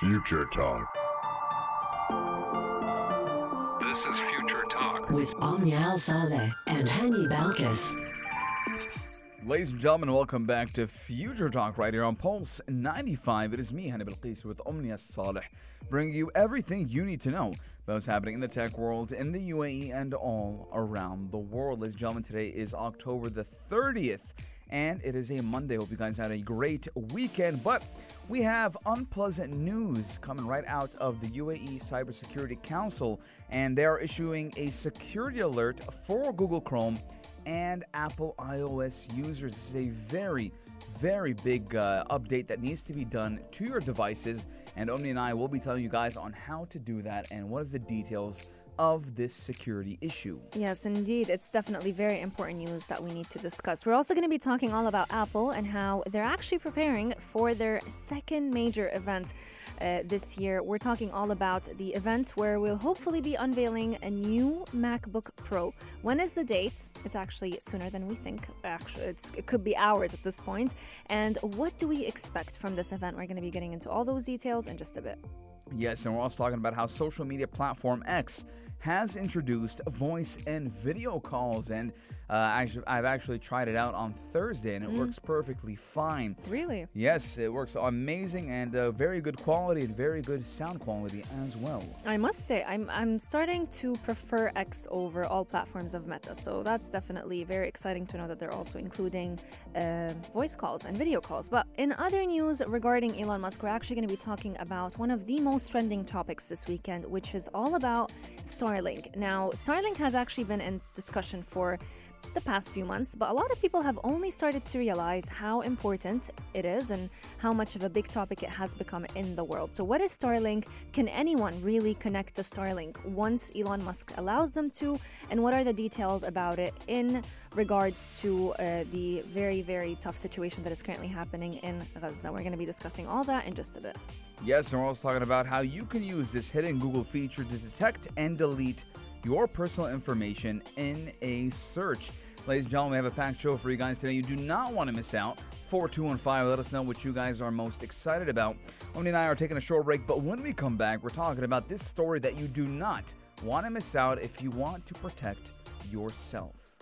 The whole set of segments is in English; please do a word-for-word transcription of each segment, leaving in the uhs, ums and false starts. Future Talk. This is Future Talk with Omnia Al-Saleh and Hani Balkis. Ladies and gentlemen, welcome back to Future Talk right here on Pulse ninety-five. It is me, Hani Balkis, with Omnia Al-Saleh, bringing you everything you need to know about what's happening in the tech world, in the U A E, and all around the world. Ladies and gentlemen, today is October the thirtieth. And it is a Monday. Hope you guys had a great weekend. But we have unpleasant news coming right out of the U A E Cybersecurity Council. And they are issuing a security alert for Google Chrome and Apple iOS users. This is a very, very big uh, update that needs to be done to your devices. And Omni and I will be telling you guys on how to do that and what is the details of this security issue. Yes, indeed. It's definitely very important news that we need to discuss. We're also going to be talking all about Apple and how they're actually preparing for their second major event uh, this year. We're talking all about the event where we'll hopefully be unveiling a new MacBook Pro. When is the date? It's actually sooner than we think. Actually, it's, it could be hours at this point. And what do we expect from this event? We're going to be getting into all those details in just a bit. Yes, and we're also talking about how social media platform X has introduced voice and video calls, and uh, actually, I've actually tried it out on Thursday, and it mm. works perfectly fine. Really? Yes, it works amazing, and uh, very good quality and very good sound quality as well. I must say, I'm I'm starting to prefer X over all platforms of Meta, so that's definitely very exciting to know that they're also including uh, voice calls and video calls. But in other news regarding Elon Musk, we're actually going to be talking about one of the most trending topics this weekend, which is all about starting Starlink. Now, Starlink has actually been in discussion for the past few months, but a lot of people have only started to realize how important it is and how much of a big topic it has become in the world. So what is Starlink? Can anyone really connect to Starlink once Elon Musk allows them to? And what are the details about it in regards to uh, the very, very tough situation that is currently happening in Gaza? We're going to be discussing all that in just a bit. Yes, and we're also talking about how you can use this hidden Google feature to detect and delete your personal information in a search. Ladies and gentlemen, we have a packed show for you guys today. You do not want to miss out. four two one five, let us know what you guys are most excited about. Omni and I are taking a short break, but when we come back, we're talking about this story that you do not want to miss out if you want to protect yourself.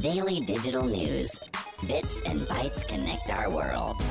Daily digital news. Bits and bytes connect our world.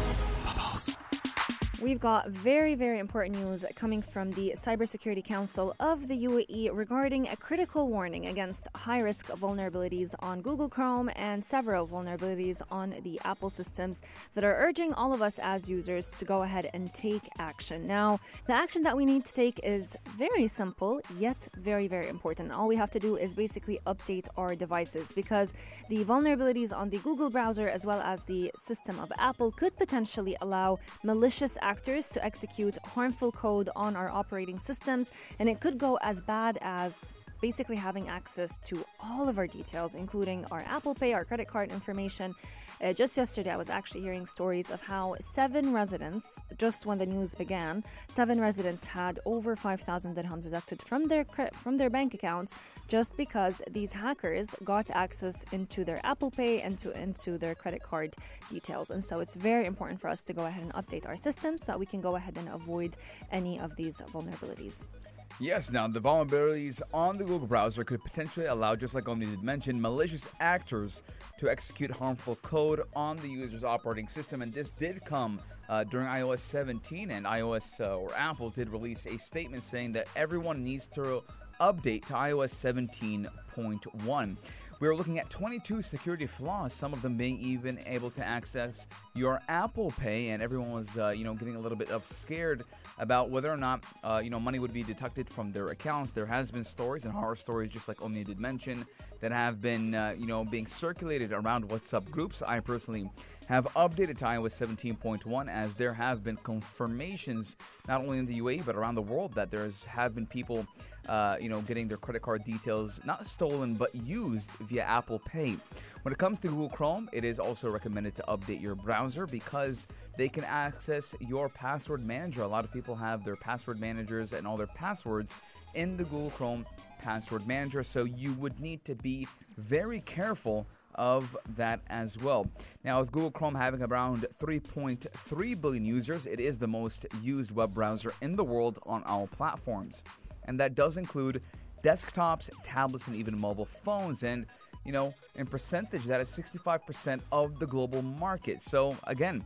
We've got very, very important news coming from the Cybersecurity Council of the U A E regarding a critical warning against high-risk vulnerabilities on Google Chrome and several vulnerabilities on the Apple systems that are urging all of us as users to go ahead and take action. Now, the action that we need to take is very simple, yet very, very important. All we have to do is basically update our devices because the vulnerabilities on the Google browser as well as the system of Apple could potentially allow malicious actions Actors to execute harmful code on our operating systems, and it could go as bad as basically having access to all of our details, including our Apple Pay, our credit card information. Uh, just yesterday, I was actually hearing stories of how seven residents, just when the news began, seven residents had over five thousand dirhams deducted from their cre- from their bank accounts just because these hackers got access into their Apple Pay and to into their credit card details. And so it's very important for us to go ahead and update our system so that we can go ahead and avoid any of these vulnerabilities. Yes, now the vulnerabilities on the Google browser could potentially allow, just like Omni did mention, malicious actors to execute harmful code on the user's operating system. And this did come uh, during i O S seventeen, and iOS uh, or Apple did release a statement saying that everyone needs to update to i O S seventeen point one. We are looking at twenty-two security flaws, some of them being even able to access your Apple Pay, and everyone was, uh, you know, getting a little bit of scared about whether or not, uh, you know, money would be deducted from their accounts. There has been stories and horror stories, just like Omni did mention, that have been, uh, you know, being circulated around WhatsApp groups. I personally have updated to i O S seventeen point one, as there have been confirmations, not only in the U A E, but around the world, that there have been people Uh, you know, getting their credit card details not stolen but used via Apple Pay. When it comes to Google Chrome, it is also recommended to update your browser because they can access your password manager. A lot of people have their password managers and all their passwords in the Google Chrome password manager, so you would need to be very careful of that as well. Now, with Google Chrome having around three point three billion users, it is the most used web browser in the world on all platforms. And that does include desktops, tablets, and even mobile phones. And, you know, in percentage, that is sixty-five percent of the global market. So, again,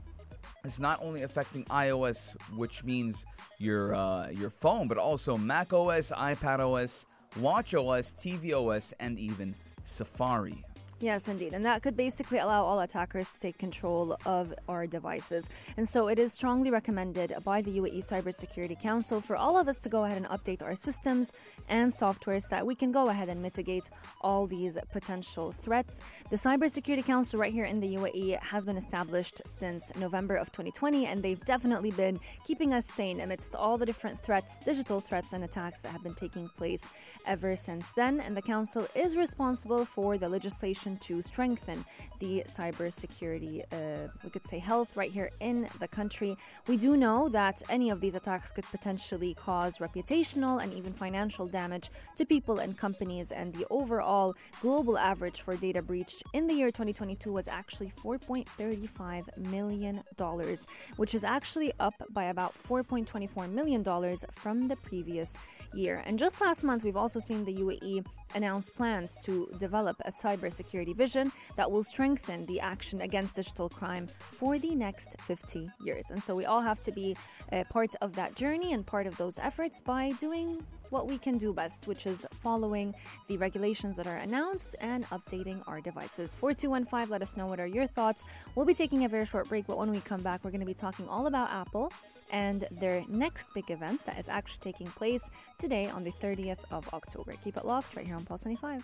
it's not only affecting iOS, which means your uh, your phone, but also macOS, iPadOS, watchOS, tvOS, and even Safari. Yes, indeed. And that could basically allow all attackers to take control of our devices. And so it is strongly recommended by the U A E Cybersecurity Council for all of us to go ahead and update our systems and software so that we can go ahead and mitigate all these potential threats. The Cybersecurity Council right here in the U A E has been established since November of twenty twenty, and they've definitely been keeping us sane amidst all the different threats, digital threats and attacks that have been taking place ever since then. And the council is responsible for the legislation to strengthen the cybersecurity, uh, we could say, health right here in the country. We do know that any of these attacks could potentially cause reputational and even financial damage to people and companies, and the overall global average for data breach in the year twenty twenty-two was actually four point three five million dollars, which is actually up by about four point two four million dollars from the previous year. And just last month, we've also seen the U A E announce plans to develop a cybersecurity vision that will strengthen the action against digital crime for the next fifty years. And so we all have to be uh, part of that journey and part of those efforts by doing what we can do best, which is following the regulations that are announced and updating our devices. four two one five, let us know what are your thoughts. We'll be taking a very short break, but when we come back, we're going to be talking all about Apple and their next big event that is actually taking place today on the thirtieth of October. Keep it locked right here on Pulse ninety-five.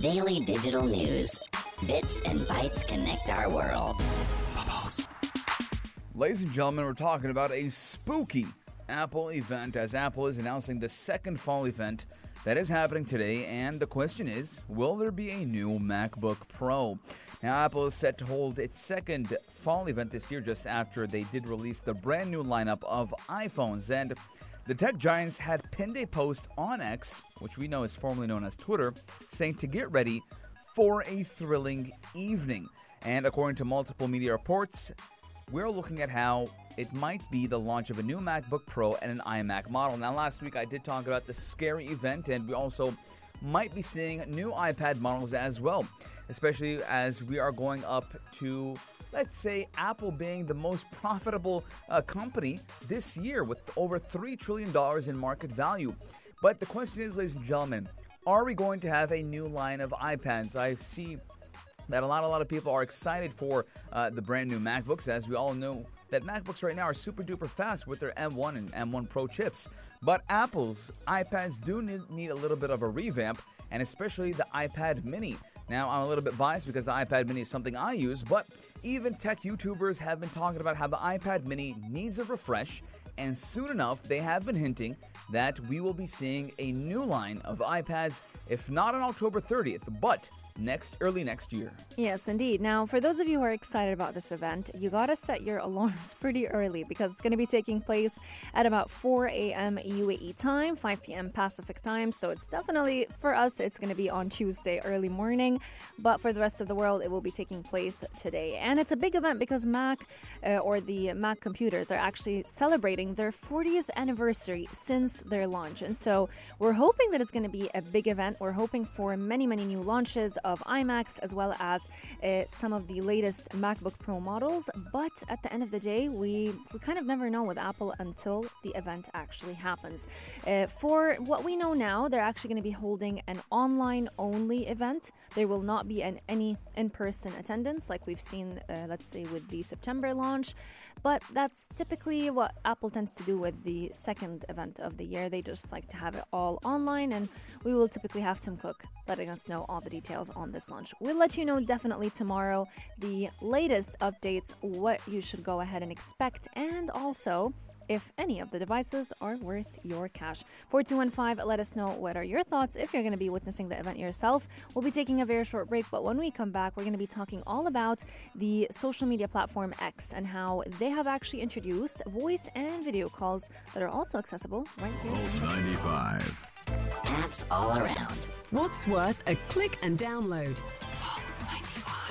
Daily digital news. Bits and bytes connect our world. Ladies and gentlemen, we're talking about a spooky Apple event as Apple is announcing the second fall event that is happening today. And the question is, will there be a new MacBook Pro? Now, Apple is set to hold its second fall event this year just after they did release the brand new lineup of iPhones. And the tech giants had pinned a post on X, which we know is formerly known as Twitter, saying to get ready for a thrilling evening. And according to multiple media reports, we're looking at how it might be the launch of a new MacBook Pro and an iMac model. Now, last week I did talk about the scary event, and we also might be seeing new iPad models as well, especially as we are going up to, let's say, Apple being the most profitable uh, company this year with over three trillion dollars in market value. But the question is, ladies and gentlemen, are we going to have a new line of iPads? I see that a lot, a lot of people are excited for uh, the brand new MacBooks, as we all know that MacBooks right now are super duper fast with their M one and M one Pro chips. But Apple's iPads do need, need a little bit of a revamp, and especially the iPad Mini. Now, I'm a little bit biased because the iPad Mini is something I use, but even tech YouTubers have been talking about how the iPad Mini needs a refresh, and soon enough, they have been hinting that we will be seeing a new line of iPads, if not on October thirtieth, but next early next year. Yes, indeed. Now, for those of you who are excited about this event, you gotta set your alarms pretty early because it's gonna be taking place at about four a.m. U A E time, five p.m. Pacific time. So it's definitely, for us, it's gonna be on Tuesday early morning, but for the rest of the world, it will be taking place today. And it's a big event because Mac uh, or the Mac computers are actually celebrating their fortieth anniversary since their launch. And so we're hoping that it's gonna be a big event. We're hoping for many, many new launches of iMacs, as well as uh, some of the latest MacBook Pro models. But at the end of the day, we, we kind of never know with Apple until the event actually happens. Uh, for what we know now, they're actually going to be holding an online-only event. There will not be an, any in-person attendance like we've seen, uh, let's say, with the September launch. But that's typically what Apple tends to do with the second event of the year. They just like to have it all online, and we will typically have Tim Cook letting us know all the details on this launch. We'll let you know definitely tomorrow the latest updates, what you should go ahead and expect, and also if any of the devices are worth your cash. four two one five, let us know what are your thoughts if you're going to be witnessing the event yourself. We'll be taking a very short break, but when we come back, we're going to be talking all about the social media platform X and how they have actually introduced voice and video calls that are also accessible right here. Pulse ninety-five. Apps all around. What's worth a click and download?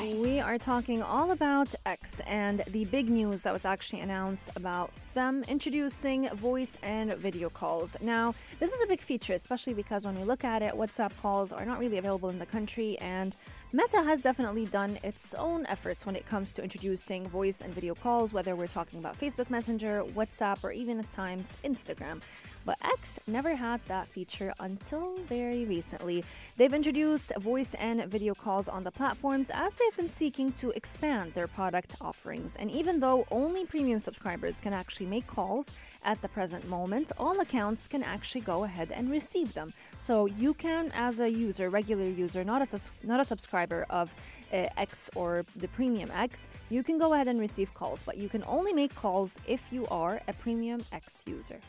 We are talking all about X and the big news that was actually announced about them introducing voice and video calls. Now, this is a big feature, especially because when we look at it, WhatsApp calls are not really available in the country, and Meta has definitely done its own efforts when it comes to introducing voice and video calls, whether we're talking about Facebook Messenger, WhatsApp, or even at times Instagram. But X never had that feature until very recently. They've introduced voice and video calls on the platforms as they've been seeking to expand their product offerings. And even though only premium subscribers can actually make calls at the present moment, all accounts can actually go ahead and receive them. So you can, as a user, regular user, not a, not a subscriber of uh, X or the Premium X, you can go ahead and receive calls, but you can only make calls if you are a Premium X user.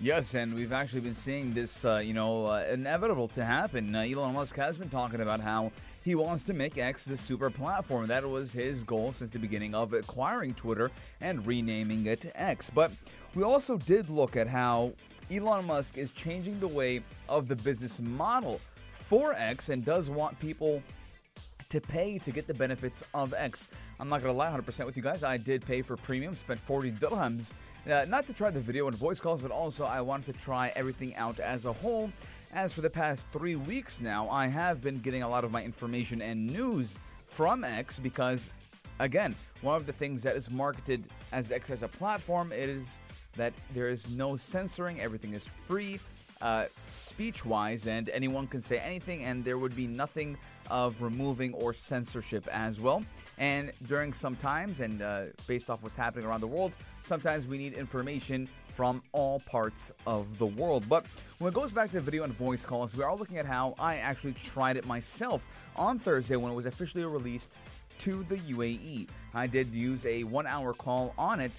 Yes, and we've actually been seeing this, uh, you know, uh, inevitable to happen. Uh, Elon Musk has been talking about how he wants to make X the super platform. That was his goal since the beginning of acquiring Twitter and renaming it to X. But we also did look at how Elon Musk is changing the way of the business model for X and does want people to pay to get the benefits of X. I'm not going to lie one hundred percent with you guys. I did pay for premium, spent forty dirhams. Uh, not to try the video and voice calls, but also I wanted to try everything out as a whole. As for the past three weeks now, I have been getting a lot of my information and news from X because, again, one of the things that is marketed as X as a platform is that there is no censoring. Everything is free, uh, speech-wise, and anyone can say anything, and there would be nothing of removing or censorship as well. And during some times, and uh, based off what's happening around the world, sometimes we need information from all parts of the world. But when it goes back to the video and voice calls, we are looking at how I actually tried it myself on Thursday when it was officially released to the U A E. I did use a one-hour call on it,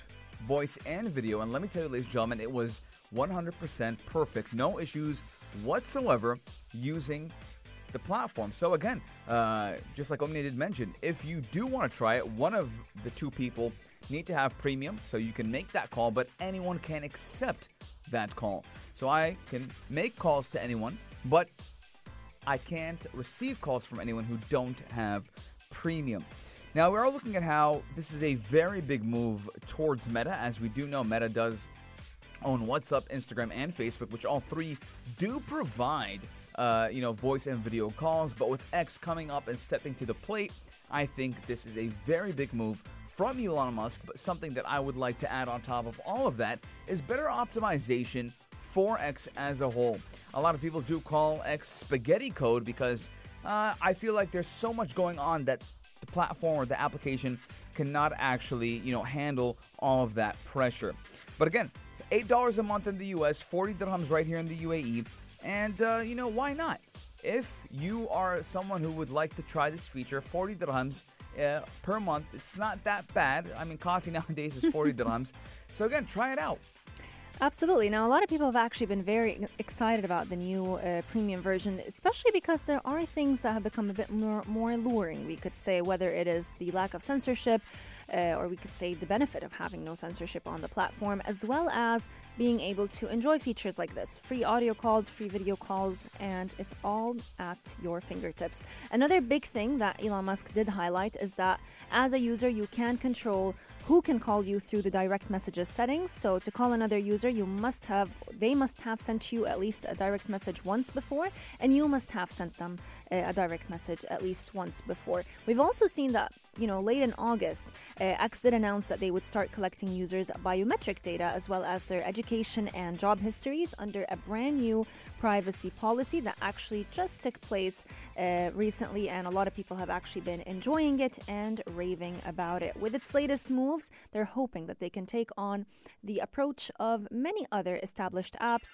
voice and video, and let me tell you, ladies and gentlemen, it was one hundred percent perfect. No issues whatsoever using the platform. So again, uh, just like Omnia did mention, if you do want to try it, one of the two people need to have premium, so you can make that call, but anyone can accept that call. So I can make calls to anyone, but I can't receive calls from anyone who don't have premium. Now, we are looking at how this is a very big move towards Meta. As we do know, Meta does own WhatsApp, Instagram, and Facebook, which all three do provide Uh, you know, voice and video calls. But with X coming up and stepping to the plate, I think this is a very big move from Elon Musk. But something that I would like to add on top of all of that is better optimization for X as a whole. A lot of people do call X spaghetti code because uh, I feel like there's so much going on that the platform or the application cannot actually, you know, handle all of that pressure. But again, eight dollars a month in the U S, forty dirhams right here in the U A E. And, uh, you know, why not? If you are someone who would like to try this feature, forty dirhams uh, per month, it's not that bad. I mean, coffee nowadays is forty dirhams. So, again, try it out. Absolutely. Now, a lot of people have actually been very excited about the new uh, premium version, especially because there are things that have become a bit more, more alluring, we could say, whether it is the lack of censorship, Uh, or we could say the benefit of having no censorship on the platform, as well as being able to enjoy features like this. Free audio calls, free video calls, and it's all at your fingertips. Another big thing that Elon Musk did highlight is that as a user, you can control who can call you through the direct messages settings. So to call another user, you must have, they must have sent you at least a direct message once before, and you must have sent them a, a direct message at least once before. We've also seen that, you know, late in August, uh, X did announce that they would start collecting users' biometric data as well as their education and job histories under a brand new privacy policy that actually just took place uh, recently, and a lot of people have actually been enjoying it and raving about it. With its latest move, they're hoping that they can take on the approach of many other established apps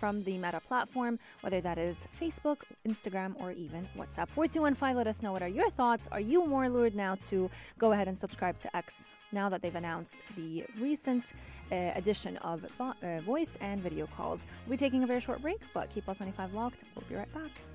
from the Meta platform, whether that is Facebook, Instagram, or even WhatsApp. four two one five, let us know, what are your thoughts? Are you more lured now to go ahead and subscribe to X now that they've announced the recent uh, addition of vo- uh, voice and video calls? We'll be taking a very short break, but keep Pulse ninety-five locked. We'll be right back.